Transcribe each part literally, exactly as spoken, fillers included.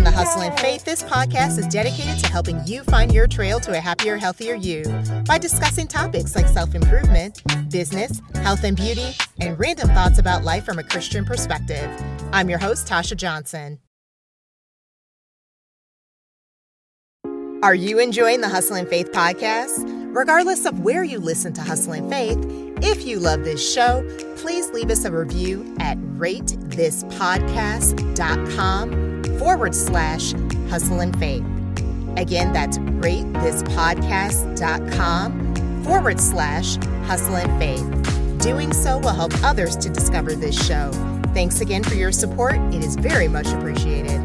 from the Hustle and Faith, this podcast is dedicated to helping you find your trail to a happier, healthier you by discussing topics like self-improvement, business, health and beauty, and random thoughts about life from a Christian perspective. I'm your host, Tasha Johnson. Are you enjoying the Hustle and Faith podcast? Regardless of where you listen to Hustle and Faith, if you love this show, please leave us a review at ratethispodcast.com forward slash Hustle and Faith. Again, that's ratethispodcast.com forward slash Hustle and Faith. Doing so will help others to discover this show. Thanks again for your support. It is very much appreciated.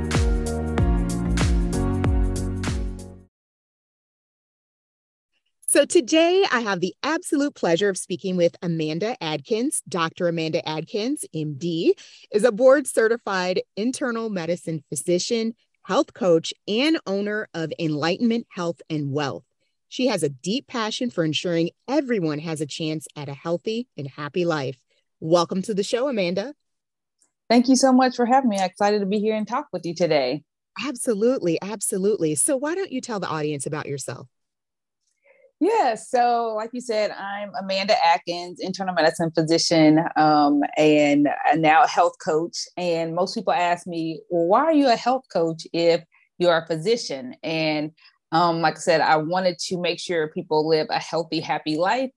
So today I have the absolute pleasure of speaking with Amanda Adkins. Doctor Amanda Adkins, M D, is a board-certified internal medicine physician, health coach, and owner of Enlightenment Health and Wealth. She has a deep passion for ensuring everyone has a chance at a healthy and happy life. Welcome to the show, Amanda. Thank you so much for having me. I'm excited to be here and talk with you today. Absolutely, absolutely. So why don't you tell the audience about yourself? Yeah. So like you said, I'm Amanda Adkins, internal medicine physician, um, and now a health coach. And most people ask me, well, why are you a health coach if you're a physician? And um, like I said, I wanted to make sure people live a healthy, happy life.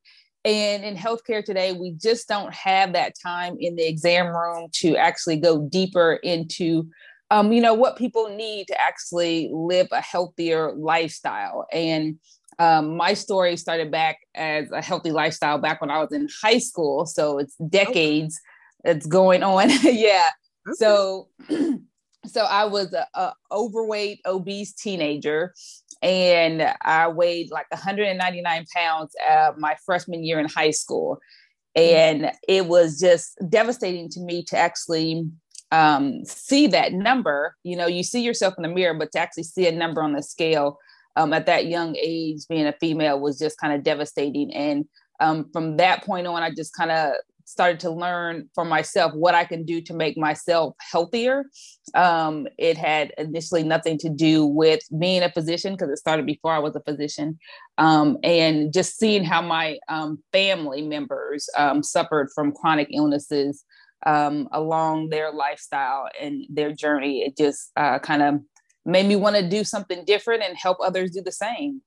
And in healthcare today, we just don't have that time in the exam room to actually go deeper into um, you know, what people need to actually live a healthier lifestyle. And Um, my story started back as a healthy lifestyle back when I was in high school. So it's decades that's okay. going on. yeah. Okay. So, so I was a, a overweight, obese teenager, and I weighed like one hundred ninety-nine pounds uh, my freshman year in high school. And mm-hmm. it was just devastating to me to actually um, see that number. You know, you see yourself in the mirror, but to actually see a number on the scale Um, at that young age, being a female was just kind of devastating. And um, from that point on, I just kind of started to learn for myself what I can do to make myself healthier. Um, it had initially nothing to do with being a physician because it started before I was a physician. Um, and just seeing how my um, family members um, suffered from chronic illnesses um, along their lifestyle and their journey, it just uh, kind of made me want to do something different and help others do the same.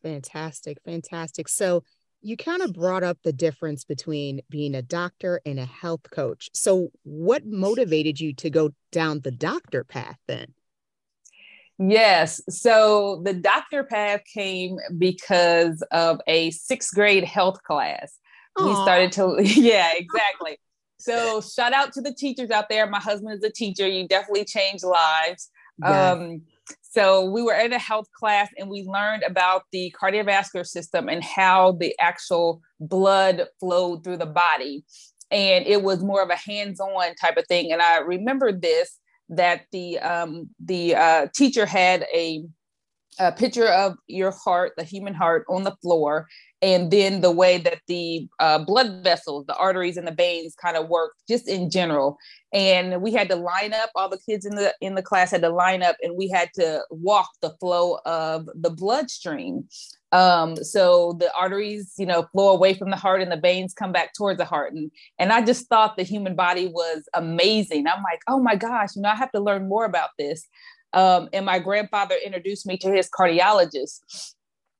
Fantastic. Fantastic. So you kind of brought up the difference between being a doctor and a health coach. So what motivated you to go down the doctor path then? Yes. So the doctor path came because of a sixth grade health class. Aww. We started to, yeah, exactly. So shout out to the teachers out there. My husband is a teacher. You definitely change lives. Yeah. Um, so we were in a health class and we learned about the cardiovascular system and how the actual blood flowed through the body. And it was more of a hands-on type of thing. And I remember this, that the, um, the uh, teacher had a, a picture of your heart, the human heart, on the floor. And then the way that the uh, blood vessels, the arteries and the veins kind of work just in general. And we had to line up, all the kids in the in the class had to line up, and we had to walk the flow of the bloodstream. Um, so the arteries, you know, flow away from the heart and the veins come back towards the heart. And, and I just thought the human body was amazing. I'm like, oh my gosh, you know, I have to learn more about this. Um, and my grandfather introduced me to his cardiologist.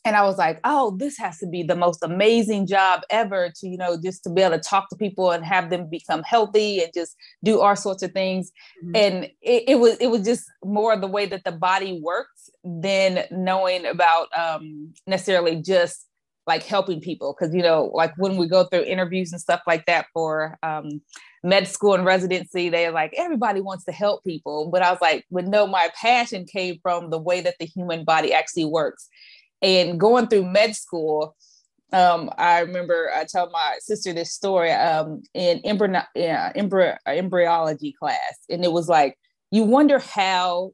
And I was like, oh, this has to be the most amazing job ever to, you know, just to be able to talk to people and have them become healthy and just do all sorts of things. Mm-hmm. And it, it was it was just more the way that the body works than knowing about um, necessarily just like helping people. Because, you know, like when we go through interviews and stuff like that for um, med school and residency, they're like, everybody wants to help people. But I was like, but no, my passion came from the way that the human body actually works. And going through med school, um, I remember I tell my sister this story um, in embry- yeah, embry- embryology class. And it was like, you wonder how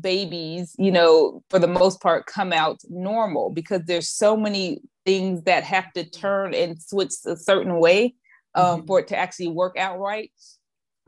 babies, you know, for the most part, come out normal because there's so many things that have to turn and switch a certain way um, mm-hmm. for it to actually work out right.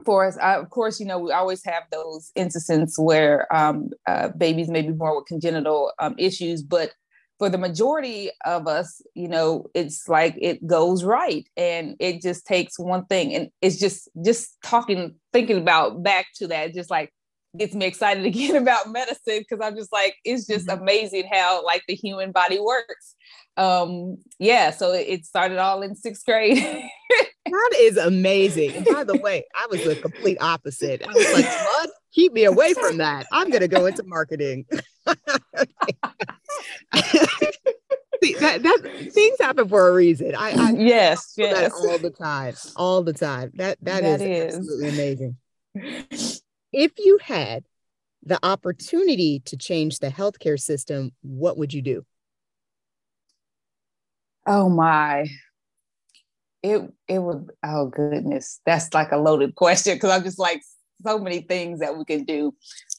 for us, I, of course, you know, we always have those instances where um, uh, babies may be born with congenital um, issues, but for the majority of us, you know, it's like it goes right. And it just takes one thing. And it's just just talking, thinking about back to that, just like gets me excited again about medicine, because I'm just like, it's just mm-hmm. amazing how like the human body works. Um, yeah. So it, it started all in sixth grade. That is amazing. And by the way, I was the complete opposite. I was like, what? Keep me away from that. I'm going to go into marketing. See, that, that things happen for a reason. I, I yes, yes. That all the time, all the time. That that, that is, is absolutely amazing. If you had the opportunity to change the healthcare system, what would you do? Oh my. It it would, oh goodness, that's like a loaded question, because I'm just like, so many things that we can do.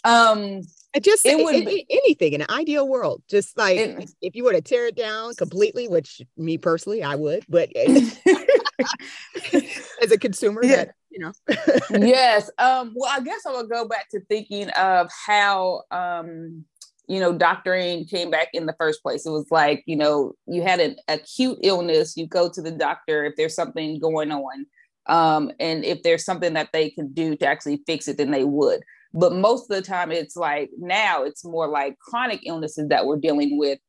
Um, I just it would it, it, anything in an ideal world, just like it, if you were to tear it down completely, which me personally, I would, but as a consumer, yeah. that, you know. Yes. Um, well, I guess I would go back to thinking of how, um, you know, doctoring came back in the first place. It was like, you know, you had an acute illness, you go to the doctor if there's something going on. Um, and if there's something that they can do to actually fix it, then they would. But most of the time, it's like now it's more like chronic illnesses that we're dealing with.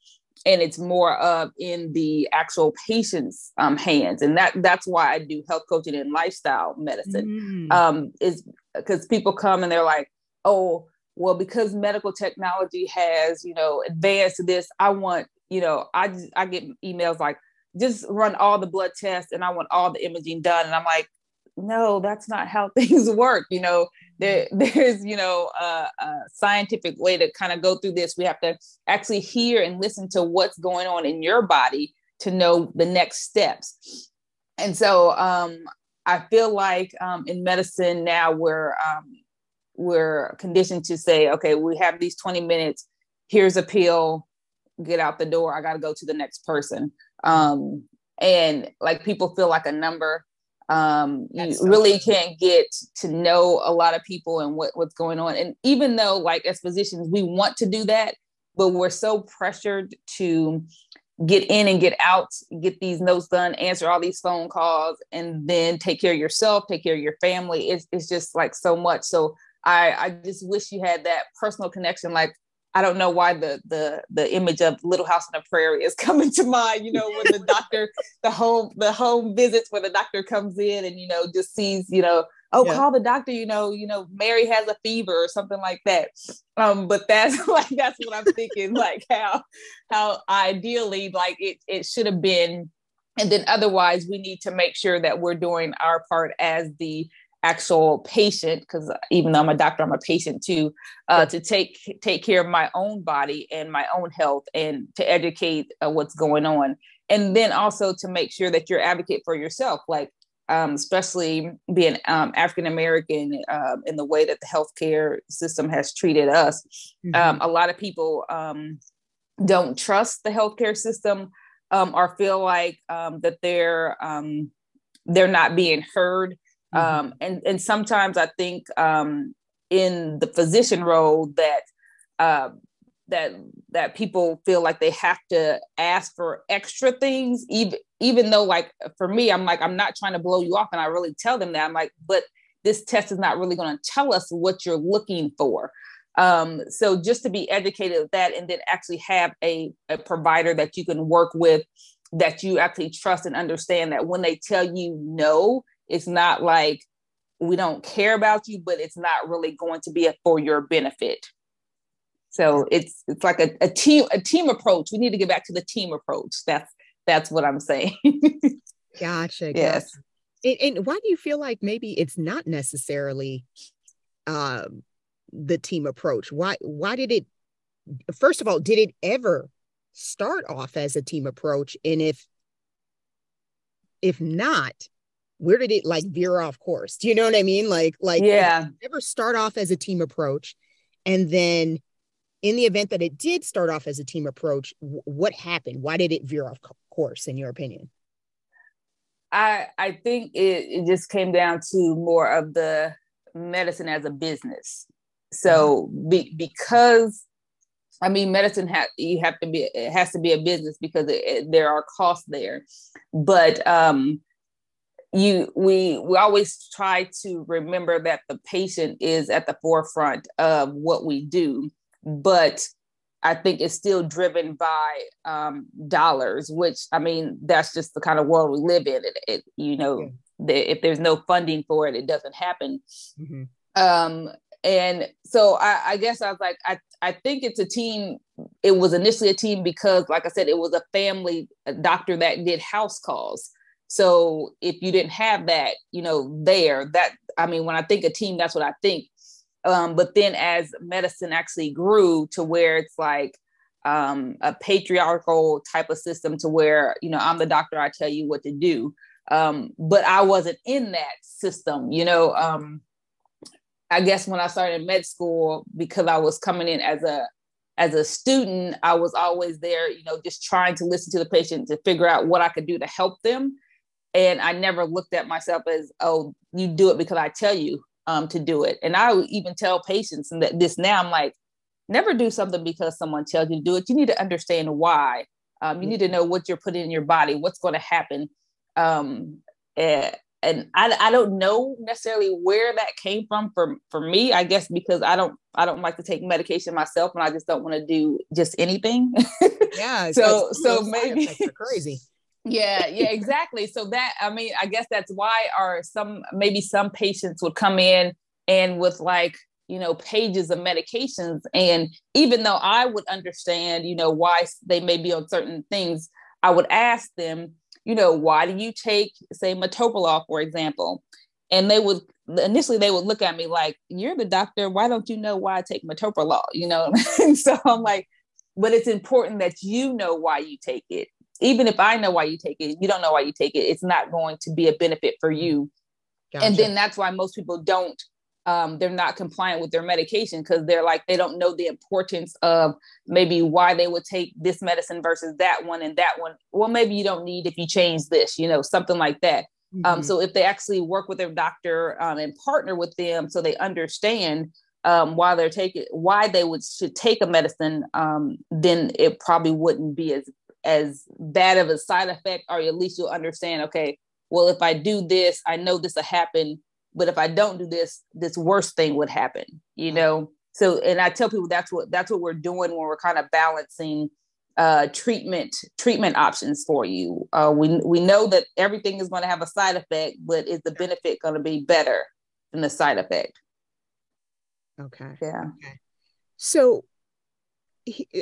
And it's more of in the actual patient's um, hands. And that that's why I do health coaching and lifestyle medicine. Mm-hmm. Um, is because people come and they're like, oh, well, because medical technology has, you know, advanced to this, I want, you know, I I get emails like, just run all the blood tests and I want all the imaging done. And I'm like, no, that's not how things work. You know, there, there's, you know, a, a scientific way to kind of go through this. We have to actually hear and listen to what's going on in your body to know the next steps. And so um, I feel like um, in medicine now we're, um, we're conditioned to say, okay, we have these twenty minutes, here's a pill, get out the door. I got to go to the next person. Um, and like people feel like a number, um, you That's really so can't get to know a lot of people and what, what's going on. And even though like as physicians, we want to do that, but we're so pressured to get in and get out, get these notes done, answer all these phone calls, and then take care of yourself, take care of your family. It's, it's just like so much. So I, I just wish you had that personal connection. Like, I don't know why the the the image of Little House on the Prairie is coming to mind, you know, when the doctor, the home, the home visits where the doctor comes in and, you know, just sees, you know, oh, yeah. call the doctor, you know, you know, Mary has a fever or something like that. Um, but that's like, that's what I'm thinking, like how, how ideally, like it, it should have been. And then otherwise we need to make sure that we're doing our part as the actual patient, because even though I'm a doctor, I'm a patient too, uh, to take take care of my own body and my own health and to educate uh, what's going on. And then also to make sure that you're advocate for yourself, like um, especially being um, African-American uh, in the way that the healthcare system has treated us. Mm-hmm. Um, a lot of people um, don't trust the healthcare system um, or feel like um, that they're um, they're not being heard. Mm-hmm. Um, and, and sometimes I think, um, in the physician role that, uh, that, that people feel like they have to ask for extra things, even, even though like for me, I'm like, I'm not trying to blow you off. And I really tell them that I'm like, but this test is not really going to tell us what you're looking for. Um, so just to be educated with that, and then actually have a, a provider that you can work with, that you actually trust and understand that when they tell you no, it's not like we don't care about you, but it's not really going to be for your benefit. So it's it's like a, a team a team approach. We need to get back to the team approach. That's that's what I'm saying. Gotcha. Yes. Gotcha. And, and why do you feel like maybe it's not necessarily um, the team approach? Why why did it? First of all, did it ever start off as a team approach? And if if not, where did it like veer off course? Do you know what I mean? Like, like yeah. Never start off as a team approach. And then in the event that it did start off as a team approach, w- what happened? Why did it veer off course in your opinion? I I think it, it just came down to more of the medicine as a business. So be, because I mean, medicine ha- you have to be it has to be a business because it, it, there are costs there, but um, you we we always try to remember that the patient is at the forefront of what we do, but I think it's still driven by um, dollars, which I mean, that's just the kind of world we live in. It, it, you know, yeah. the, if there's no funding for it, it doesn't happen. Mm-hmm. Um, and so I, I guess I was like, I, I think it's a team. It was initially a team because, like I said, it was a family a doctor that did house calls. So if you didn't have that, you know, there that, I mean, when I think a team, that's what I think. Um, but then as medicine actually grew to where it's like um, a patriarchal type of system to where, you know, I'm the doctor, I tell you what to do. Um, but I wasn't in that system, you know, um, I guess when I started med school, because I was coming in as a, as a student, I was always there, you know, just trying to listen to the patient to figure out what I could do to help them. And I never looked at myself as, oh, you do it because I tell you. Um, to do it. And I would even tell patients that this now, I'm like, never do something because someone tells you to do it. You need to understand why. Um, you need to know what you're putting in your body, what's going to happen. Um, and and I, I don't know necessarily where that came from for, for me, I guess, because I don't, I don't like to take medication myself and I just don't want to do just anything. Yeah. so, so maybe crazy. Yeah, yeah, exactly. So that, I mean, I guess that's why our some, maybe some patients would come in and with like, you know, pages of medications. And even though I would understand, you know, why they may be on certain things, I would ask them, you know, why do you take, say, metoprolol, for example? And they would, initially they would look at me like, you're the doctor. Why don't you know why I take metoprolol? You know, and so I'm like, but it's important that you know why you take it. Even if I know why you take it, you don't know why you take it. It's not going to be a benefit for you. Gotcha. And then that's why most people don't, um, they're not compliant with their medication because they're like, they don't know the importance of maybe why they would take this medicine versus that one and that one. Well, maybe you don't need if you change this, you know, something like that. Mm-hmm. Um, so if they actually work with their doctor um, and partner with them so they understand um, why they're taking, why they would should take a medicine, um, then it probably wouldn't be as as bad of a side effect, or at least you'll understand, okay, well, if I do this, I know this will happen, but if I don't do this, this worse thing would happen, you know? So, and I tell people that's what, that's what we're doing when we're kind of balancing uh, treatment, treatment options for you. Uh, we, we know that everything is going to have a side effect, but is the benefit going to be better than the side effect? Okay. Yeah. Okay. So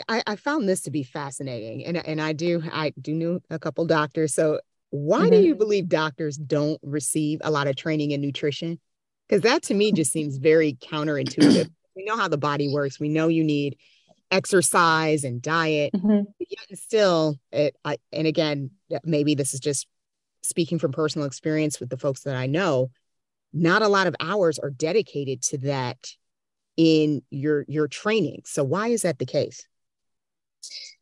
I, I found this to be fascinating, and and I do I do know a couple doctors. So why mm-hmm. do you believe doctors don't receive a lot of training in nutrition? Because that to me just seems very counterintuitive. We know how the body works. We know you need exercise and diet. Mm-hmm. But yet still, it, I, and again, maybe this is just speaking from personal experience with the folks that I know. Not a lot of hours are dedicated to that in your, your training. So why is that the case?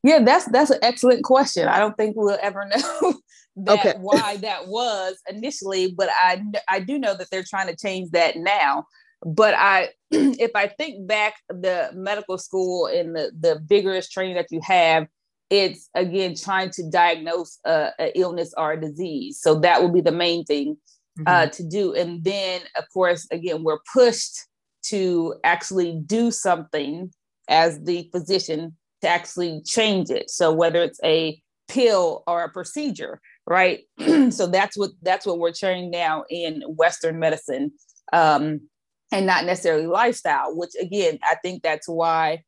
Yeah, that's, that's an excellent question. I don't think we'll ever know that okay. why that was initially, but I, I do know that they're trying to change that now. But I, if I think back the medical school and the, the vigorous training that you have, it's again, trying to diagnose a, a illness or a disease. So that will be the main thing mm-hmm. uh, to do. And then of course, again, we're pushed to actually do something as the physician to actually change it. So whether it's a pill or a procedure, right? So that's what that's what we're sharing now in Western medicine, um, and not necessarily lifestyle. Which again, I think that's why,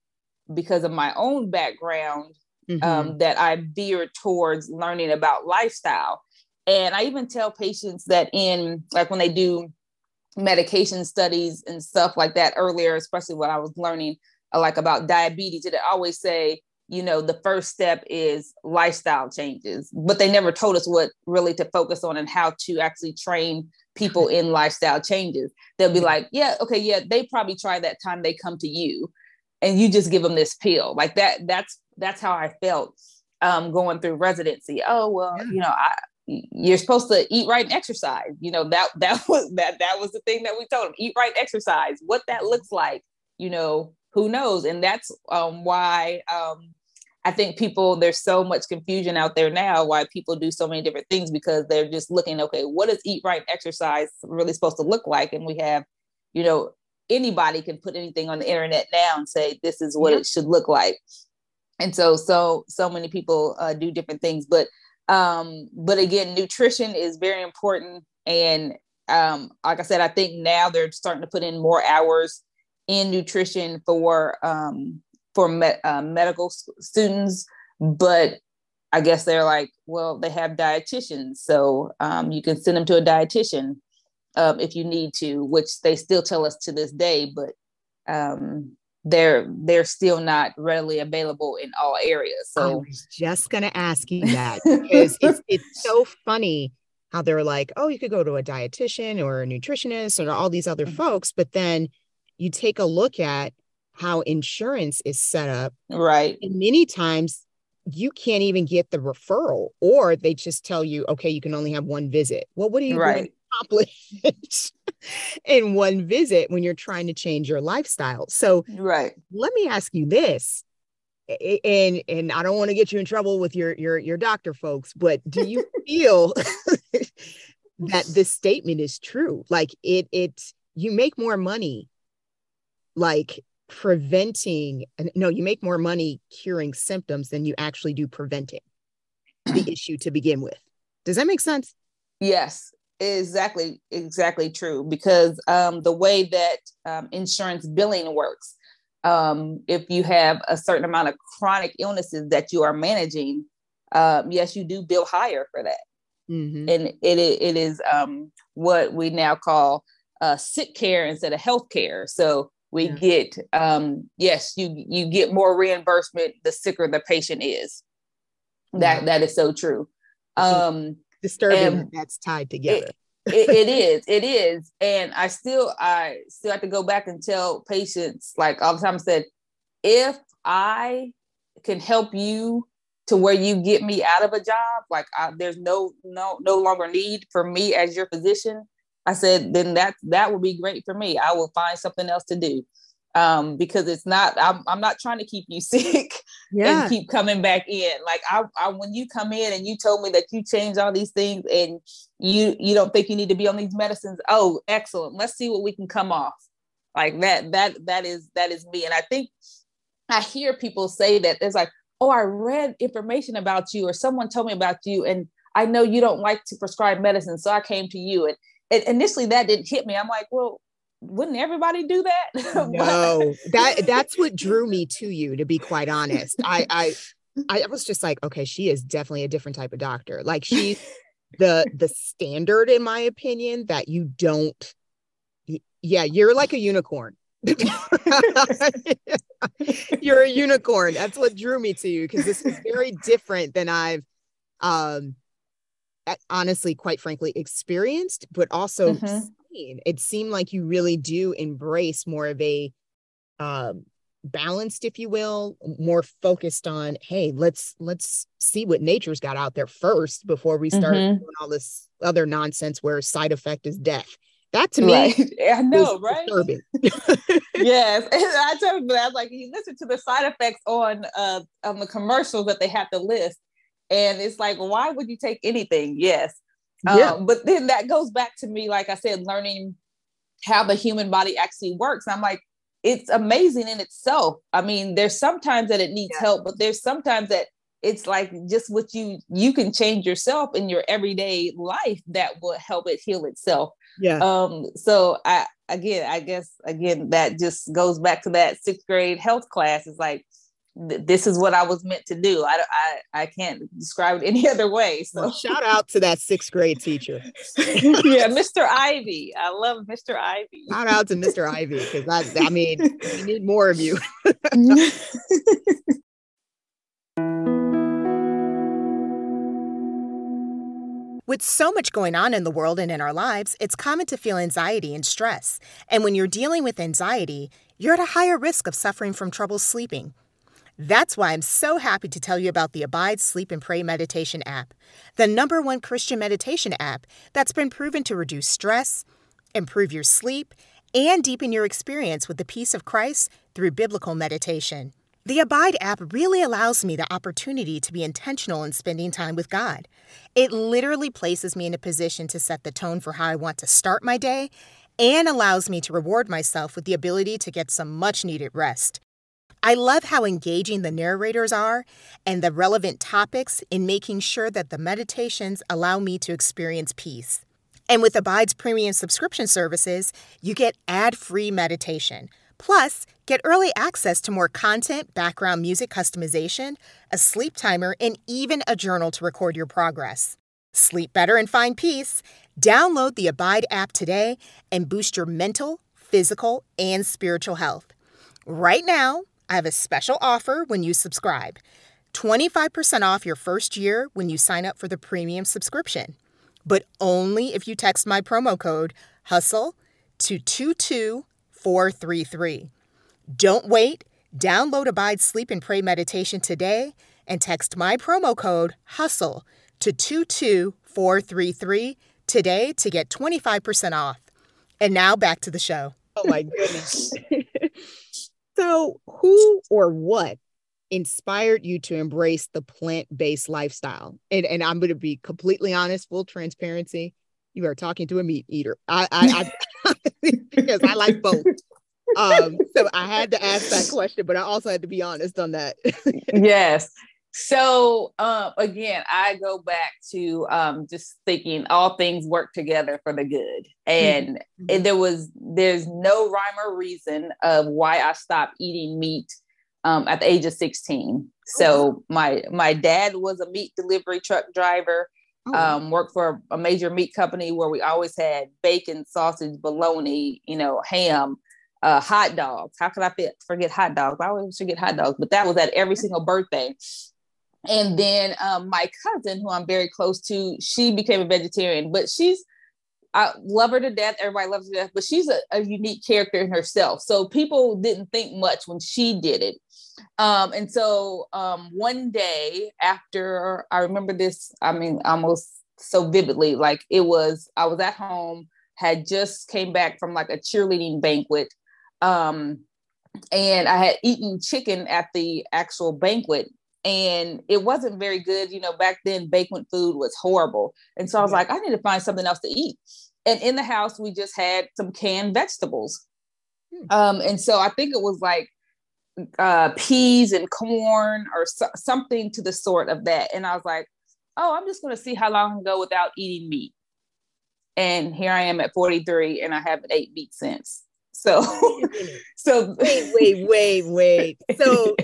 because of my own background, mm-hmm. um, that I veered towards learning about lifestyle. And I even tell patients that in like when they do medication studies and stuff like that earlier, especially when I was learning uh, like about diabetes, it always say, you know, the first step is lifestyle changes, but they never told us what really to focus on and how to actually train people in lifestyle changes. They'll be like, yeah, okay. Yeah. They probably try that time they come to you and you just give them this pill like that. That's, that's how I felt um, going through residency. Oh, well, you know, I, you're supposed to eat right and exercise. You know, that, that was, that, that was the thing that we told him, eat right, exercise. What that looks like, you know, who knows? And that's um, why um, I think people, there's so much confusion out there now, why people do so many different things, because they're just looking, okay, what is eat right and exercise really supposed to look like? And we have, you know, anybody can put anything on the internet now and say, this is what yeah. it should look like. And so, so, so many people uh, do different things, but, um, but again, nutrition is very important. And, um, like I said, I think now they're starting to put in more hours in nutrition for, um, for me- uh, medical students, but I guess they're like, well, they have dietitians. So, um, you can send them to a dietitian, um, if you need to, which they still tell us to this day, but, um, they're they're still not readily available in all areas. So I was just going to ask you that, because it's, it's so funny how they're like, oh, you could go to a dietitian or a nutritionist or all these other folks. But then you take a look at how insurance is set up. Right. And many times you can't even get the referral, or they just tell you, OK, you can only have one visit. Well, what are you right. doing? In one visit when you're trying to change your lifestyle. So right. let me ask you this, and and I don't want to get you in trouble with your your your doctor folks, but do you feel that this statement is true? Like it it you make more money like preventing no, you make more money curing symptoms than you actually do preventing the issue to begin with. Does that make sense? Yes. Exactly, exactly true. Because um, the way that um, insurance billing works, um, if you have a certain amount of chronic illnesses that you are managing, um, yes, you do bill higher for that. Mm-hmm. And it it is um, what we now call uh, sick care instead of health care. So we yeah. get, um, yes, you you get more reimbursement the sicker the patient is. That yeah. that is so true. Um, Disturbing that that's tied together. It, it, it is. It is. And I still, I still have to go back and tell patients, like all the time I said, if I can help you to where you get me out of a job, like I, there's no, no, no longer need for me as your physician. I said, then that, that would be great for me. I will find something else to do. Um, because it's not, I'm, I'm not trying to keep you sick yeah. and keep coming back in. Like I, I, when you come in and you told me that you changed all these things and you, you don't think you need to be on these medicines. Oh, excellent. Let's see what we can come off. Like that, that, that is, that is me. And I think I hear people say that it's like, oh, I read information about you or someone told me about you and I know you don't like to prescribe medicine. So I came to you. And, and initially that didn't hit me. I'm like, well, wouldn't everybody do that? No, that that's what drew me to you, to be quite honest. I, I, I was just like, okay, she is definitely a different type of doctor. Like she's the, the standard in my opinion that you don't, yeah, you're like a unicorn. You're a unicorn. That's what drew me to you. Cause this is very different than I've, um, honestly, quite frankly, experienced, but also mm-hmm. It seemed like you really do embrace more of a um, balanced, if you will, more focused on, hey, let's let's see what nature's got out there first before we start mm-hmm. doing all this other nonsense where side effect is death. That to me, right. I know, right? Yes, I told you, but I was like, you listen to the side effects on uh, on the commercials that they have to list, and it's like, why would you take anything? Yes. Yeah. Um, but then that goes back to me, like I said, learning how the human body actually works. I'm like, it's amazing in itself. I mean, there's sometimes that it needs yeah. help, but there's sometimes that it's like just what you, you can change yourself in your everyday life that will help it heal itself. Yeah. Um, so I, again, I guess, again, that just goes back to that sixth grade health class. It's like, this is what I was meant to do. I, I, I can't describe it any other way. So well, shout out to that sixth grade teacher. Yeah. Mister Ivy. I love Mister Ivy. Shout out to Mister Ivy. Cause I, I mean, we need more of you. With so much going on in the world and in our lives, it's common to feel anxiety and stress. And when you're dealing with anxiety, you're at a higher risk of suffering from trouble sleeping. That's why I'm so happy to tell you about the Abide, Sleep, and Pray meditation app, the number one Christian meditation app that's been proven to reduce stress, improve your sleep, and deepen your experience with the peace of Christ through biblical meditation. The Abide app really allows me the opportunity to be intentional in spending time with God. It literally places me in a position to set the tone for how I want to start my day and allows me to reward myself with the ability to get some much-needed rest. I love how engaging the narrators are and the relevant topics in making sure that the meditations allow me to experience peace. And with Abide's premium subscription services, you get ad-free meditation. Plus, get early access to more content, background music customization, a sleep timer, and even a journal to record your progress. Sleep better and find peace. Download the Abide app today and boost your mental, physical, and spiritual health. Right now, I have a special offer when you subscribe. twenty-five percent off your first year when you sign up for the premium subscription. But only if you text my promo code HUSTLE to two two four three three. Don't wait. Download Abide Sleep and Pray meditation today and text my promo code HUSTLE to two two four three three today to get twenty-five percent off. And now back to the show. Oh my goodness. So who or what inspired you to embrace the plant-based lifestyle? And, and I'm going to be completely honest, full transparency. You are talking to a meat eater. I, I, I because I like both. Um, so I had to ask that question, but I also had to be honest on that. Yes. So um, again, I go back to um, just thinking all things work together for the good. And mm-hmm. it, there was, there's no rhyme or reason of why I stopped eating meat um, at the age of sixteen. So my, my dad was a meat delivery truck driver. Um, worked for a major meat company where we always had bacon, sausage, bologna, you know, ham, uh, hot dogs. How could I fit, forget hot dogs? I always forget hot dogs, but that was at every single birthday. And then um, my cousin, who I'm very close to, she became a vegetarian, but she's, I love her to death. Everybody loves her to death, but she's a, a unique character in herself. So people didn't think much when she did it. Um, and so, um, one day after, I remember this, I mean, almost so vividly, like it was, I was at home, had just came back from like a cheerleading banquet. Um, and I had eaten chicken at the actual banquet and it wasn't very good. You know, back then banquet food was horrible. And so I was like, I need to find something else to eat. And in the house, we just had some canned vegetables. Um, and so I think it was like, uh, peas and corn or so- something to the sort of that. And I was like, oh, I'm just going to see how long I can go without eating meat. And here I am at forty-three and I haven't ate meat since. So, so wait, wait, wait, wait. So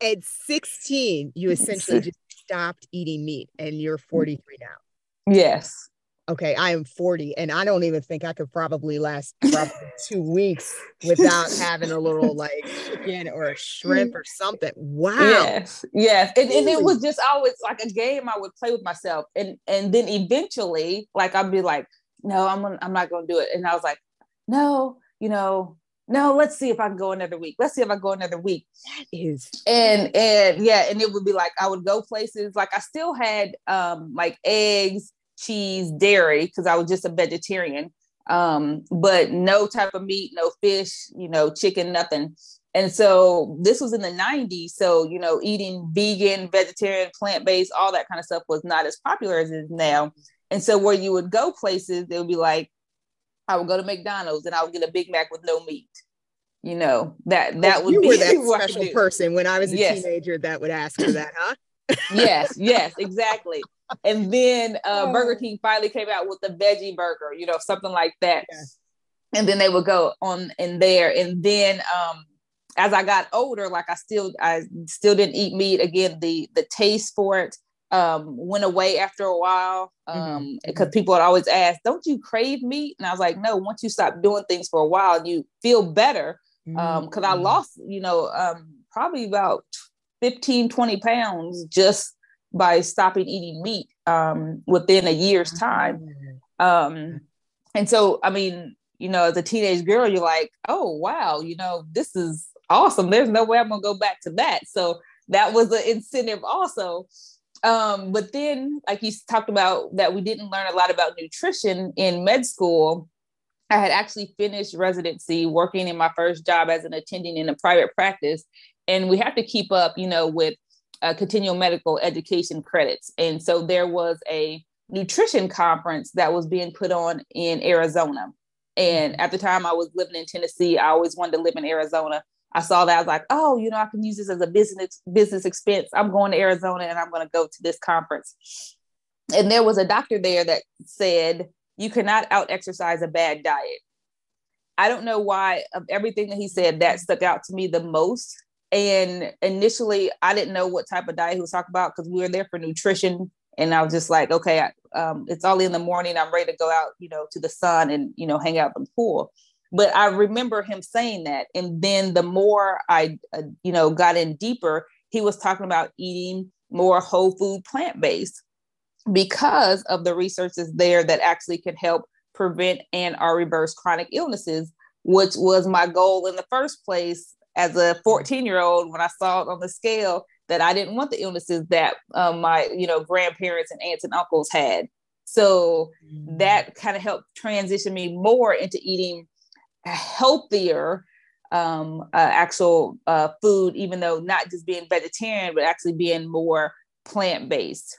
at sixteen, you essentially just stopped eating meat and you're forty-three now. Yes. Okay, I am forty and I don't even think I could probably last probably two weeks without having a little like chicken or a shrimp or something. Wow. Yes, yes. And, and it was just always like a game I would play with myself. And and then eventually, like, I'd be like, no, I'm gonna, I'm not going to do it. And I was like, no, you know, no, let's see if I can go another week. Let's see if I go another week. That is. And, and yeah, and it would be like, I would go places. Like I still had um, like eggs, cheese, dairy, because I was just a vegetarian, um, but no type of meat, no fish, you know, chicken, nothing. And so this was in the nineties. So, you know, eating vegan, vegetarian, plant-based, all that kind of stuff was not as popular as it is now. And so where you would go places, they would be like, I would go to McDonald's and I would get a Big Mac with no meat. You know, that, that would be that special person when I was a teenager that would ask for that, huh? Yes, yes, exactly. And then uh, oh. Burger King finally came out with the veggie burger, you know, something like that. Yeah. And then they would go on in there. And then um, as I got older, like I still, I still didn't eat meat. Again, the the taste for it um, went away after a while because um, mm-hmm. people would always ask, "Don't you crave meat?" And I was like, "No. Once you stop doing things for a while, you feel better." Because mm-hmm. um, I lost, you know, um, probably about fifteen, twenty pounds just by stopping eating meat um, within a year's time. Um, and so, I mean, you know, as a teenage girl, you're like, oh, wow, you know, this is awesome. There's no way I'm going to go back to that. So that was an incentive also. Um, but then, like you talked about, that we didn't learn a lot about nutrition in med school. I had actually finished residency working in my first job as an attending in a private practice. And we have to keep up, you know, with uh, continual medical education credits. And so there was a nutrition conference that was being put on in Arizona. And at the time I was living in Tennessee, I always wanted to live in Arizona. I saw that. I was like, oh, you know, I can use this as a business business expense. I'm going to Arizona and I'm going to go to this conference. And there was a doctor there that said, you cannot out-exercise a bad diet. I don't know why, of everything that he said, that stuck out to me the most. And initially, I didn't know what type of diet he was talking about because we were there for nutrition. And I was just like, okay, I, um, it's early in the morning. I'm ready to go out, you know, to the sun and, you know, hang out in the pool. But I remember him saying that. And then the more I, uh, you know, got in deeper, he was talking about eating more whole food, plant-based, because of the research is there that actually can help prevent and or reverse chronic illnesses, which was my goal in the first place as a fourteen year old, when I saw it on the scale that I didn't want the illnesses that um, my, you know, grandparents and aunts and uncles had. So that kind of helped transition me more into eating healthier um, uh, actual uh, food, even though not just being vegetarian, but actually being more plant-based.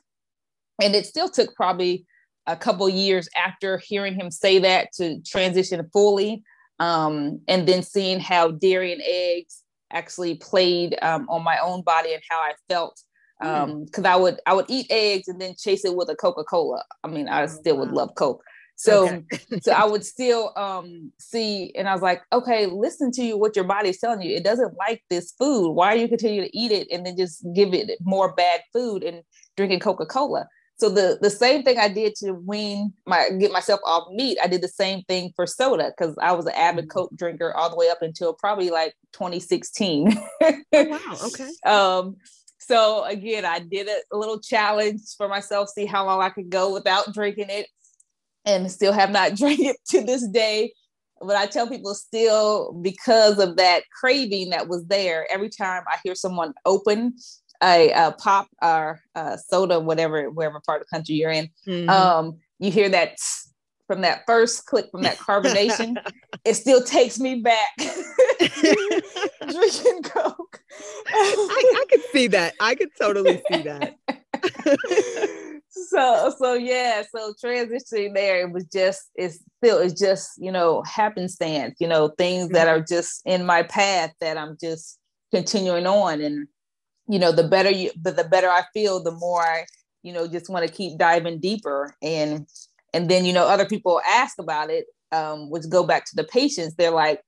And it still took probably a couple years after hearing him say that to transition fully. Um, and then seeing how dairy and eggs actually played um, on my own body and how I felt. Um, mm. Cause I would, I would eat eggs and then chase it with a Coca-Cola. I mean, I still would love Coke. So, okay. So I would still um, see, and I was like, okay, listen to you, what your body's telling you. It doesn't like this food. Why are you continuing to eat it? And then just give it more bad food and drinking Coca-Cola. So the, the same thing I did to wean my, get myself off meat, I did the same thing for soda, because I was an avid Coke drinker all the way up until probably like twenty sixteen. Oh, wow. Okay. Um, so again, I did a, a little challenge for myself, see how long I could go without drinking it, and still have not drank it to this day. But I tell people still, because of that craving that was there, every time I hear someone open a, a pop or a soda, whatever, wherever part of the country you're in, mm-hmm. um, you hear that from that first click from that carbonation, it still takes me back drinking Coke. I, I could see that. I could totally see that. So, so yeah, so transitioning there, it was just, it's still, it's just, you know, happenstance, you know, things mm-hmm. that are just in my path that I'm just continuing on. And, you know, the better you, but the better I feel, the more I, you know, just want to keep diving deeper. And, and then, you know, other people ask about it, um, which go back to the patients. They're like,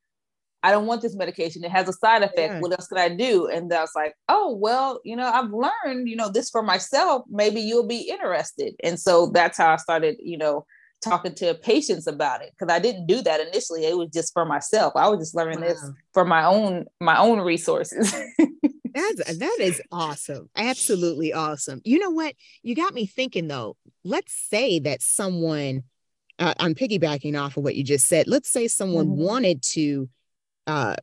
I don't want this medication. It has a side effect. Yeah. What else could I do? And I was like, oh, well, you know, I've learned, you know, this for myself, maybe you'll be interested. And so that's how I started, you know, talking to patients about it. Cause I didn't do that initially. It was just for myself. I was just learning wow. this for my own, my own resources. That's, that is awesome. Absolutely awesome. You know what? You got me thinking though, let's say that someone, uh, I'm piggybacking off of what you just said. Let's say someone mm-hmm. wanted to Uh,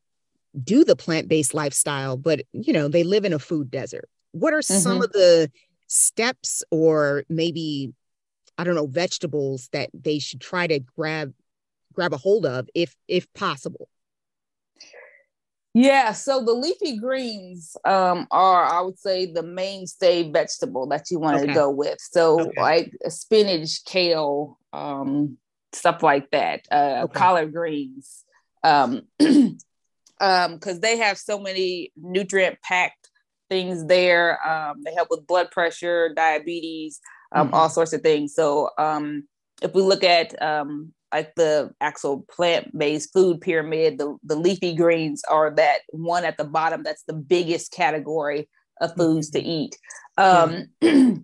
do the plant-based lifestyle, but, you know, they live in a food desert. What are mm-hmm. some of the steps or maybe, I don't know, vegetables that they should try to grab, grab a hold of if, if possible? Yeah. So the leafy greens um, are, I would say, the mainstay vegetable that you want to okay. go with. So okay. like spinach, kale, um, stuff like that, uh, okay. collard greens. Um, um, cause they have so many nutrient packed things there. Um, they help with blood pressure, diabetes, um, mm-hmm. all sorts of things. So, um, if we look at, um, like the actual plant-based food pyramid, the, the leafy greens are that one at the bottom. That's the biggest category of foods mm-hmm. to eat. Um, mm-hmm.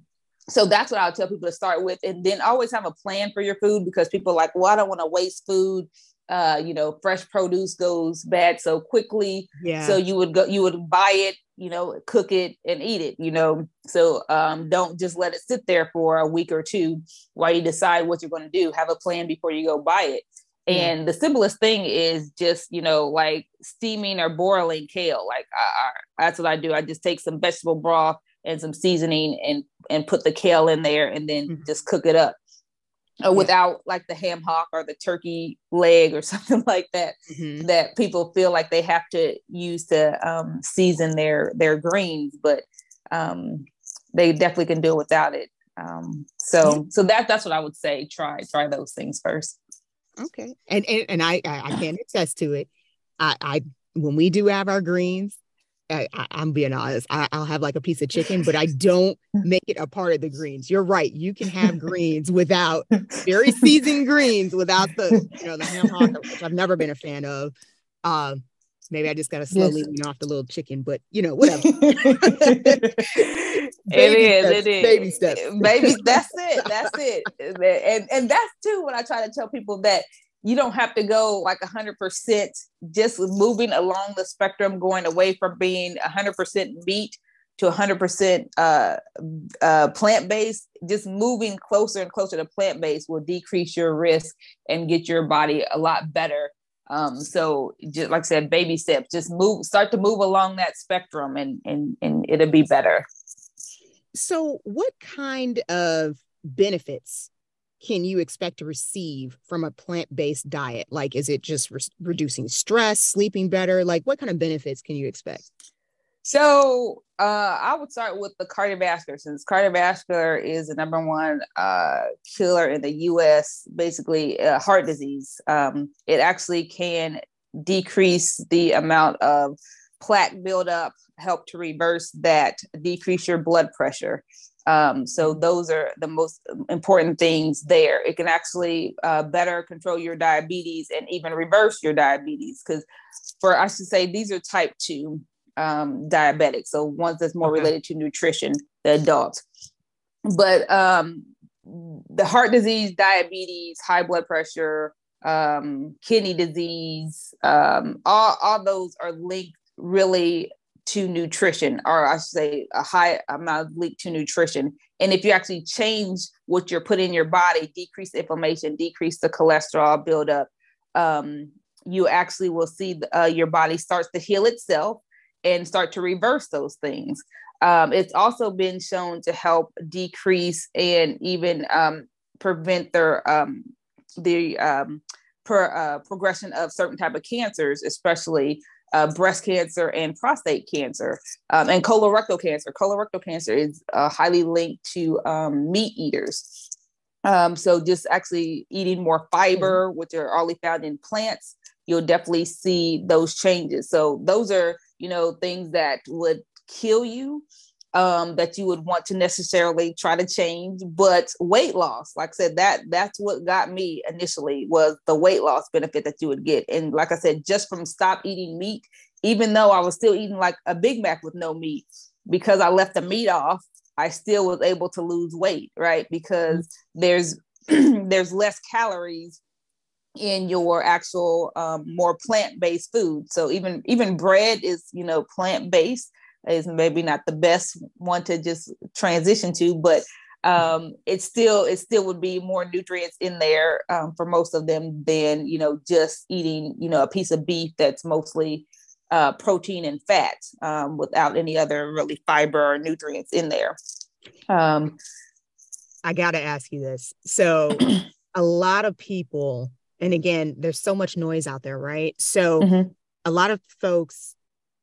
So that's what I'll tell people to start with. And then always have a plan for your food, because people are like, well, I don't want to waste food. Uh, you know, fresh produce goes bad so quickly. Yeah. So you would go, you would buy it, you know, cook it and eat it, you know, so um, don't just let it sit there for a week or two while you decide what you're going to do. Have a plan before you go buy it. And yeah. the simplest thing is just, you know, like steaming or boiling kale. Like I, I, that's what I do. I just take some vegetable broth and some seasoning and, and put the kale in there and then mm-hmm. just cook it up uh, yeah. without like the ham hock or the turkey leg or something like that, mm-hmm. that people feel like they have to use to um, season their, their greens, but um, they definitely can do it without it. Um, so, yeah. so that, that's what I would say. Try, try those things first. Okay. And, and, and I, I, I can attest to it. I, I, when we do have our greens, I, I, I'm being honest, I, I'll have like a piece of chicken, but I don't make it a part of the greens. You're right. You can have greens without very seasoned greens without the, you know, the ham hock, which I've never been a fan of. Um, Maybe I just got to slowly yes. lean off the little chicken, but you know, whatever. it is, steps, it is. Baby steps. Baby, that's it. That's it. And and that's too when I try to tell people that you don't have to go like one hundred percent, just moving along the spectrum, going away from being one hundred percent meat to one hundred percent uh, uh, plant-based. Just moving closer and closer to plant-based will decrease your risk and get your body a lot better. Um, so just like I said, baby steps, just move, start to move along that spectrum and, and, and it'll be better. So what kind of benefits can you expect to receive from a plant-based diet? Like, is it just re- reducing stress, sleeping better? Like what kind of benefits can you expect? So, uh, I would start with the cardiovascular, since cardiovascular is the number one, uh, killer in the U S, basically uh, heart disease. Um, it actually can decrease the amount of plaque buildup, help to reverse that, decrease your blood pressure. Um, so those are the most important things there. It can actually, uh, better control your diabetes and even reverse your diabetes. Cause for, I should say, these are type two. Um, diabetic. So ones that's more okay. related to nutrition, the adults, but um, the heart disease, diabetes, high blood pressure, um, kidney disease, um, all, all those are linked really to nutrition, or I should say a high amount linked to nutrition. And if you actually change what you're putting in your body, decrease inflammation, decrease the cholesterol buildup, um, you actually will see uh, your body starts to heal itself and start to reverse those things. Um, it's also been shown to help decrease and even um, prevent their, um, the um, per, uh, progression of certain type of cancers, especially uh, breast cancer and prostate cancer um, and colorectal cancer. Colorectal cancer is uh, highly linked to um, meat eaters. Um, so just actually eating more fiber, which are only found in plants, you'll definitely see those changes. So those are, you know, things that would kill you, um, that you would want to necessarily try to change, but weight loss, like I said, that that's what got me initially was the weight loss benefit that you would get. And like I said, just from stop eating meat, even though I was still eating like a Big Mac with no meat, because I left the meat off, I still was able to lose weight, right? Because there's, there's less calories in your actual um, more plant-based food. So even even bread is, you know, plant-based is maybe not the best one to just transition to, but um, it still it still would be more nutrients in there um, for most of them than, you know, just eating, you know, a piece of beef that's mostly uh, protein and fat um, without any other really fiber or nutrients in there. Um, I got to ask you this. So a lot of people, and again, there's so much noise out there, right? So mm-hmm. a lot of folks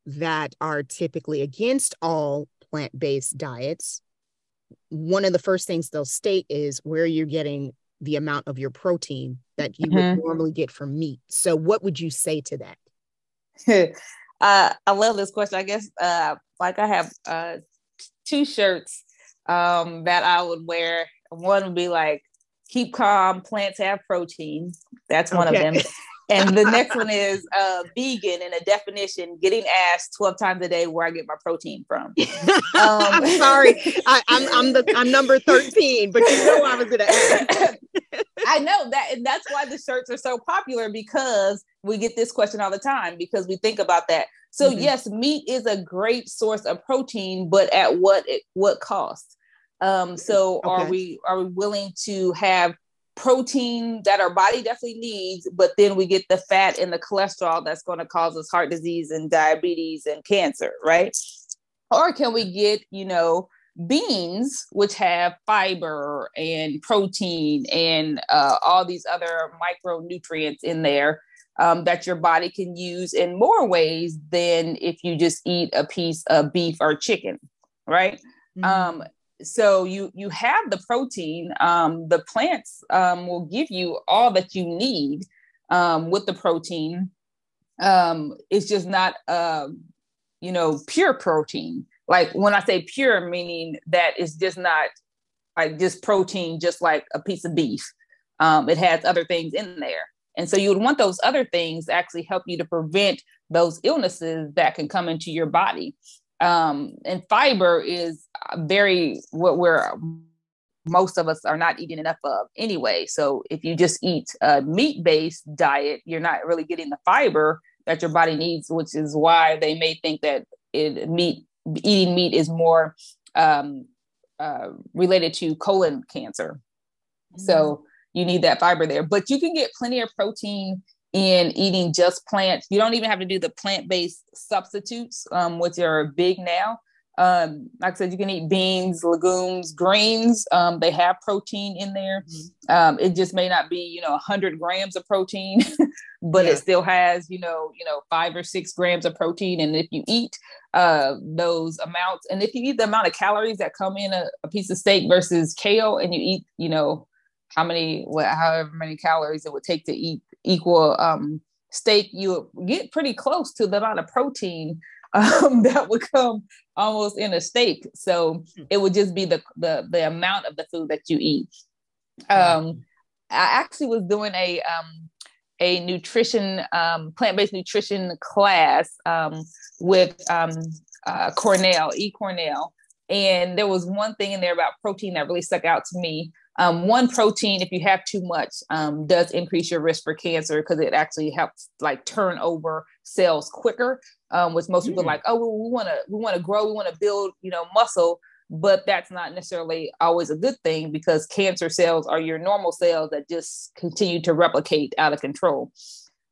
that are typically against all plant-based diets, one of the first things they'll state is where you're getting the amount of your protein that you mm-hmm. would normally get from meat. So what would you say to that? uh, I love this question. I guess uh, like I have uh, two shirts um, that I would wear. One would be like, keep calm, plants have protein. That's one okay. of them. And the next one is uh, vegan in a definition, getting asked twelve times a day where I get my protein from. Um, Sorry, I, I'm I'm, the, I'm number thirteen, but you know I was going to ask. I know that, and that's why the shirts are so popular, because we get this question all the time because we think about that. So mm-hmm. yes, meat is a great source of protein, but at what what cost? Um, so okay. are we, are we willing to have protein that our body definitely needs, but then we get the fat and the cholesterol that's going to cause us heart disease and diabetes and cancer, right? Or can we get, you know, beans, which have fiber and protein and uh, all these other micronutrients in there um, that your body can use in more ways than if you just eat a piece of beef or chicken, right? Mm-hmm. Um, so you you have the protein. Um, the plants um, will give you all that you need um, with the protein. Um, it's just not, uh, you know, pure protein. Like when I say pure, meaning that it's just not like just protein, just like a piece of beef. Um, it has other things in there. And so you would want those other things to actually help you to prevent those illnesses that can come into your body. Um, and fiber is very what we're, most of us are not eating enough of anyway. So if you just eat a meat-based diet, you're not really getting the fiber that your body needs, which is why they may think that it, meat eating meat is more um, uh, related to colon cancer. So you need that fiber there, but you can get plenty of protein in eating just plants. You don't even have to do the plant-based substitutes, um, which are big now. Um, like I said, you can eat beans, legumes, greens. Um, they have protein in there. Mm-hmm. Um, it just may not be, you know, a hundred grams of protein, but yeah. it still has, you know, you know, five or six grams of protein. And if you eat, uh, those amounts, and if you eat the amount of calories that come in a, a piece of steak versus kale, and you eat, you know, how many, what, however many calories it would take to eat equal, um, steak, you get pretty close to the amount of protein Um, that would come almost in a steak. So it would just be the, the, the amount of the food that you eat. Um, I actually was doing a, um, a nutrition, um, plant-based nutrition class um, with um, uh, Cornell, eCornell. And there was one thing in there about protein that really stuck out to me. Um, one protein, if you have too much, um, does increase your risk for cancer because it actually helps like turn over cells quicker, um, which most mm. people are like, oh, well, we want to, we want to grow, we want to build, you know, muscle, but that's not necessarily always a good thing because cancer cells are your normal cells that just continue to replicate out of control.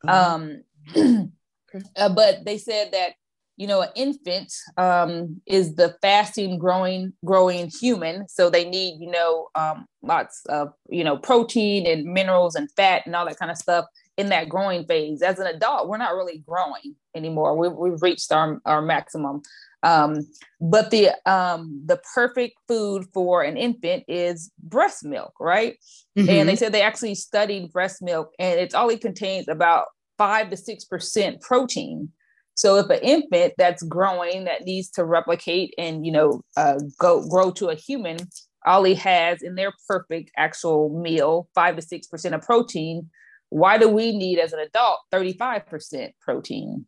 Mm. Um, okay. uh, but they said that, you know, an infant um, is the fasting growing, growing human. So they need, you know, um, lots of, you know, protein and minerals and fat and all that kind of stuff in that growing phase. As an adult, we're not really growing anymore. We've, we've reached our, our maximum. Um, but the, um, the perfect food for an infant is breast milk, right? Mm-hmm. And they said they actually studied breast milk and it's all it contains about five to six percent protein. So if an infant that's growing that needs to replicate and, you know, uh, go grow to a human, all he has in their perfect actual meal, five to six percent of protein. Why do we need as an adult thirty-five percent protein?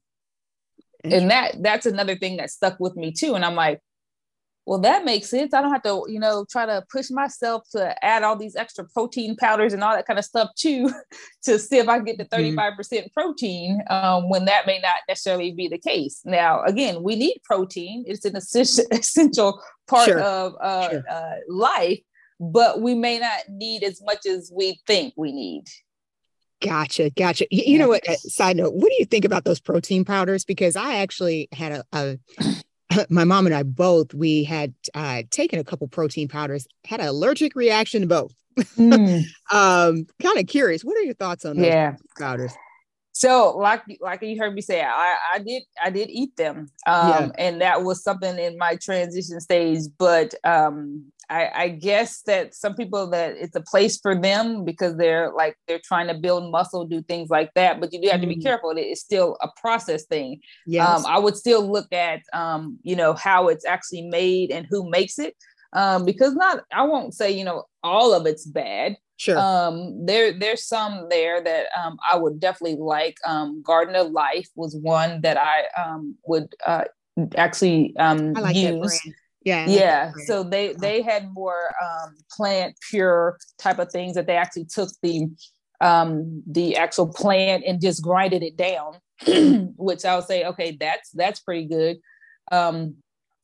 And that that's another thing that stuck with me, too. And I'm like, well, that makes sense. I don't have to, you know, try to push myself to add all these extra protein powders and all that kind of stuff too, to see if I can get the thirty-five percent mm-hmm. protein um, when that may not necessarily be the case. Now, again, we need protein. It's an essential, essential part sure. of uh, sure. uh, life, but we may not need as much as we think we need. Gotcha. Gotcha. You, you know what, side note, what do you think about those protein powders? Because I actually had a... a my mom and I both, we had uh, taken a couple protein powders, had an allergic reaction to both. Mm. um, kind of curious. What are your thoughts on those yeah. powders? So like, like you heard me say, I, I did, I did eat them. Um, yeah. And that was something in my transition stage, but um, I, I guess that some people that it's a place for them because they're like, they're trying to build muscle, do things like that, but you do have to be careful. It's still a process thing. Yes. Um, I would still look at, um, you know, how it's actually made and who makes it. Um, because not, I won't say, you know, all of it's bad. Sure. Um, there, there's some there that, um, I would definitely like, um, Garden of Life was one that I, um, would, uh, actually, um, I like use. That brand. Yeah. Yeah. So they, they had more, um, plant pure type of things that they actually took the, um, the actual plant and just grinded it down, which I would say, okay, that's, that's pretty good. Um,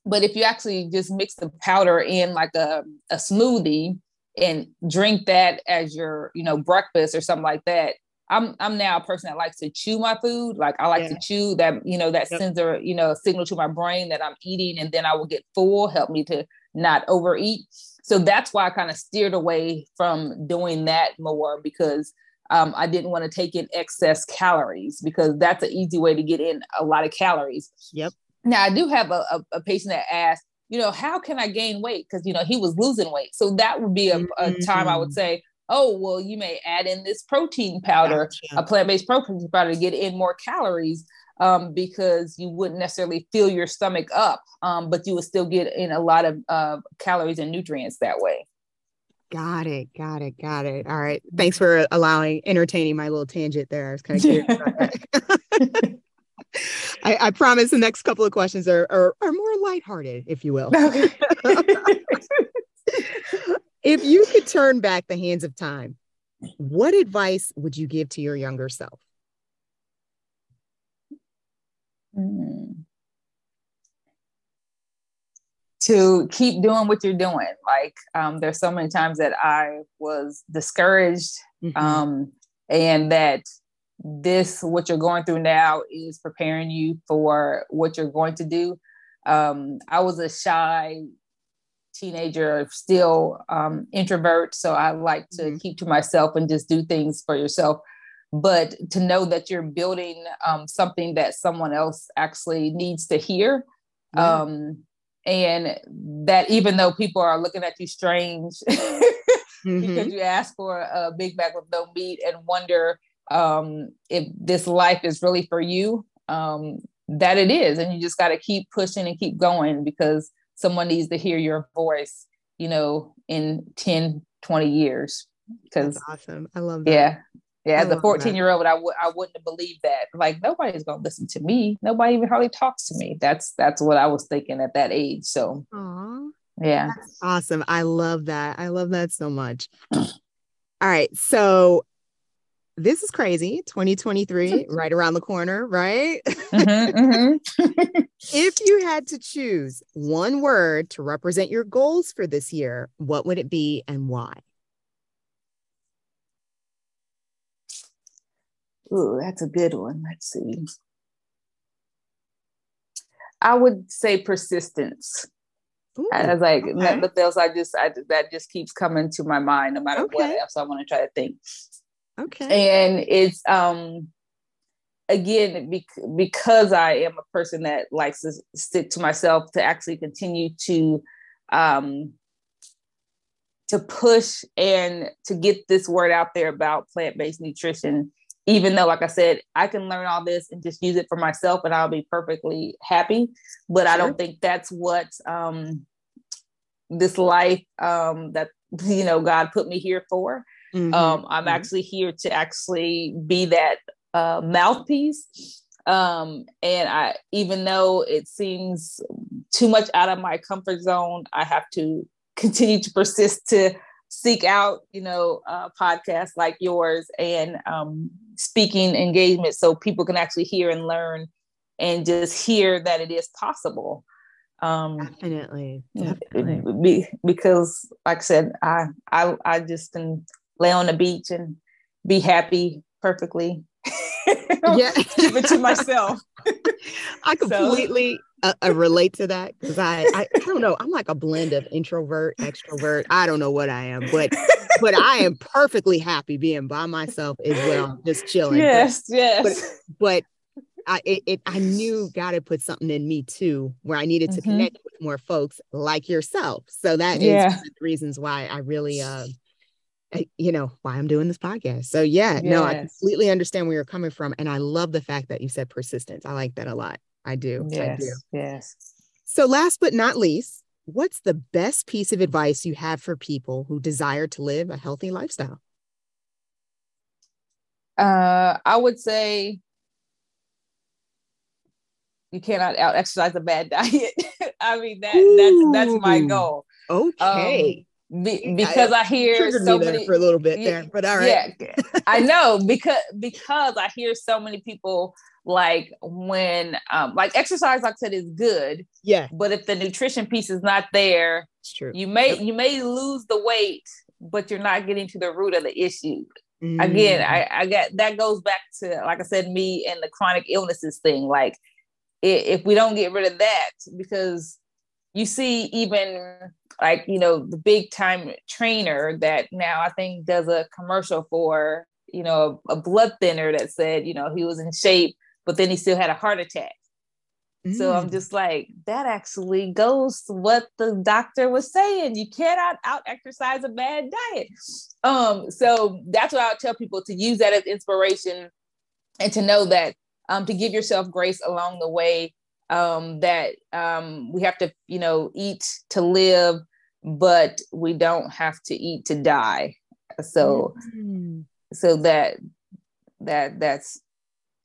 but if you actually just mix the powder in like a, a smoothie, and drink that as your, you know, breakfast or something like that. I'm I'm now a person that likes to chew my food. Like I like yeah. to chew that, you know, that yep. sends a, you know, a signal to my brain that I'm eating, and then I will get full, help me to not overeat. So that's why I kind of steered away from doing that more, because um, I didn't want to take in excess calories, because that's an easy way to get in a lot of calories. Yep. Now I do have a, a, a patient that asked, you know, how can I gain weight? Because, you know, he was losing weight. So that would be a, mm-hmm. a time I would say, oh, well, you may add in this protein powder, gotcha. a plant-based protein powder, to get in more calories, um, because you wouldn't necessarily fill your stomach up, um, but you would still get in a lot of uh, calories and nutrients that way. Got it. Got it. Got it. All right. Thanks for allowing, entertaining my little tangent there. I was kind of curious about that. I, I promise the next couple of questions are, are, are more lighthearted, if you will. Okay. If you could turn back the hands of time, what advice would you give to your younger self? Mm. To keep doing what you're doing. Like, um, there's so many times that I was discouraged, mm-hmm. um, and that this, what you're going through now, is preparing you for what you're going to do. Um, I was a shy teenager, still um, introvert. So I like to mm-hmm. keep to myself and just do things for yourself. But to know that you're building um, something that someone else actually needs to hear. Mm-hmm. Um, and that even though people are looking at you strange mm-hmm. because you asked for a Big Mac with no meat and wonder um, if this life is really for you, um, that it is. And you just got to keep pushing and keep going, because someone needs to hear your voice, you know, in ten, twenty years. Because awesome. I love that. Yeah. Yeah. I as a fourteen year old, I would, I wouldn't have believed that. Like, nobody's going to listen to me. Nobody even hardly talks to me. That's, that's what I was thinking at that age. So Aww. yeah. That's awesome. I love that. I love that so much. All right. So this is crazy. twenty twenty-three, right around the corner, right? Mm-hmm, mm-hmm. If you had to choose one word to represent your goals for this year, what would it be and why? Ooh, that's a good one. Let's see. I would say persistence. Ooh, I was like, okay. nothing else. I just, I, that just keeps coming to my mind, no matter okay. what else I want to try to think. Okay. And it's, um, again, bec- because I am a person that likes to stick to myself, to actually continue to, um, to push and to get this word out there about plant-based nutrition, even though, like I said, I can learn all this and just use it for myself and I'll be perfectly happy. But sure. I don't think that's what, um, this life, um, that, you know, God put me here for. Mm-hmm. Um, I'm mm-hmm. actually here to actually be that uh, mouthpiece. Um, and I, even though it seems too much out of my comfort zone, I have to continue to persist to seek out, you know, uh, podcasts like yours and um, speaking engagements, so people can actually hear and learn and just hear that it is possible. Um, definitely, definitely. Be, because, like I said, I, I, I just can lay on the beach and be happy perfectly. Yeah, keep it to myself. I completely so. uh, relate to that, because I, I, I don't know. I'm like a blend of introvert, extrovert. I don't know what I am, but but I am perfectly happy being by myself as well, just chilling. Yes, but, yes. But, but I it, it I knew God had put something in me too, where I needed to mm-hmm. connect with more folks like yourself. So that yeah. is one of the reasons why I really. Uh, you know, why I'm doing this podcast. So yeah, yes. no, I completely understand where you're coming from. And I love the fact that you said persistence. I like that a lot. I do. Yes. I do. Yes. So last but not least, what's the best piece of advice you have for people who desire to live a healthy lifestyle? Uh, I would say you cannot out exercise a bad diet. I mean, that Ooh. that's, that's my goal. Okay. Um, Be, because I, I hear so many for a little bit there, but all right. Yeah, I know because because I hear so many people like when um, like exercise, like I said, is good. Yeah. But if the nutrition piece is not there, it's true. You may yep. you may lose the weight, but you're not getting to the root of the issue. Mm. Again, I, I got, that goes back to, like I said, me and the chronic illnesses thing. Like if we don't get rid of that, because you see even like, you know, the big time trainer that now I think does a commercial for, you know, a, a blood thinner that said, you know, he was in shape, but then he still had a heart attack. Mm. So I'm just like, that actually goes to what the doctor was saying. You cannot out exercise a bad diet. Um, so that's what I'll tell people, to use that as inspiration and to know that, um, to give yourself grace along the way, um, that, um, we have to, you know, eat to live, but we don't have to eat to die. So, mm. so that, that, that's,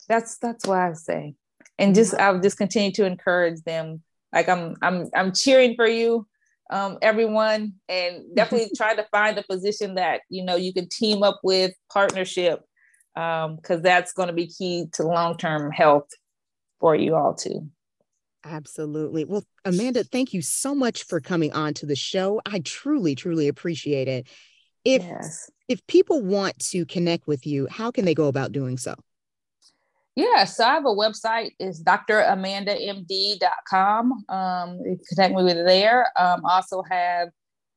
that's, that's why I say. And just, I'll just continue to encourage them. Like I'm, I'm, I'm cheering for you, um, everyone, and definitely try to find a position that, you know, you can team up with, partnership, um, cause that's going to be key to long-term health for you all too. Absolutely. Well, Amanda, thank you so much for coming on to the show. I truly, truly appreciate it. If, yes. if people want to connect with you, how can they go about doing so? Yeah, so I have a website. It's Dr Amanda M D dot com. Um, you can connect me with there. Um, also have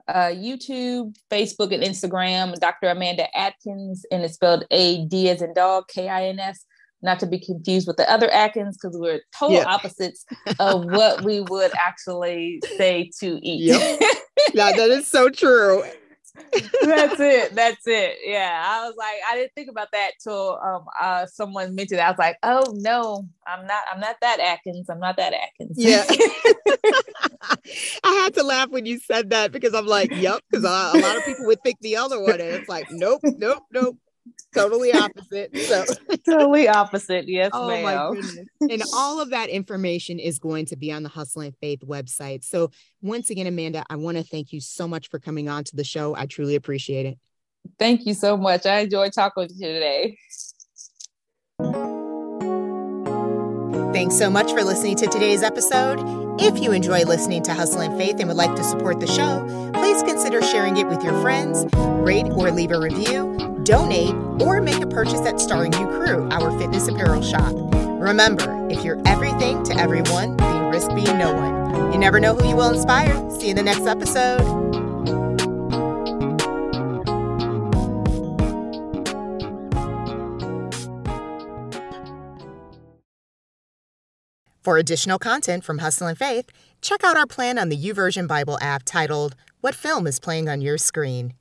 uh, YouTube, Facebook, and Instagram. Doctor Amanda Adkins, and it's spelled A D as in dog, K I N S. Not to be confused with the other Adkins, because we're total yeah. opposites of what we would actually say to eat. Yep. No, that is so true. That's it. That's it. Yeah. I was like, I didn't think about that till um uh someone mentioned it. I was like, oh no, I'm not I'm not that Adkins. I'm not that Adkins. Yeah. I had to laugh when you said that, because I'm like, yep, because a lot of people would think the other one, and it's like, nope, nope, nope. Totally opposite. So. Totally opposite. Yes, oh, ma'am. My goodness. And all of that information is going to be on the Hustle and Faith website. So once again, Amanda, I want to thank you so much for coming on to the show. I truly appreciate it. Thank you so much. I enjoyed talking with you today. Thanks so much for listening to today's episode. If you enjoy listening to Hustle and Faith and would like to support the show, please consider sharing it with your friends, rate or leave a review, donate, or make a purchase at Starring You Crew, our fitness apparel shop. Remember, if you're everything to everyone, then you risk being no one. You never know who you will inspire. See you in the next episode. For additional content from Hustle and Faith, check out our plan on the YouVersion Bible app titled, What Film is Playing on Your Screen?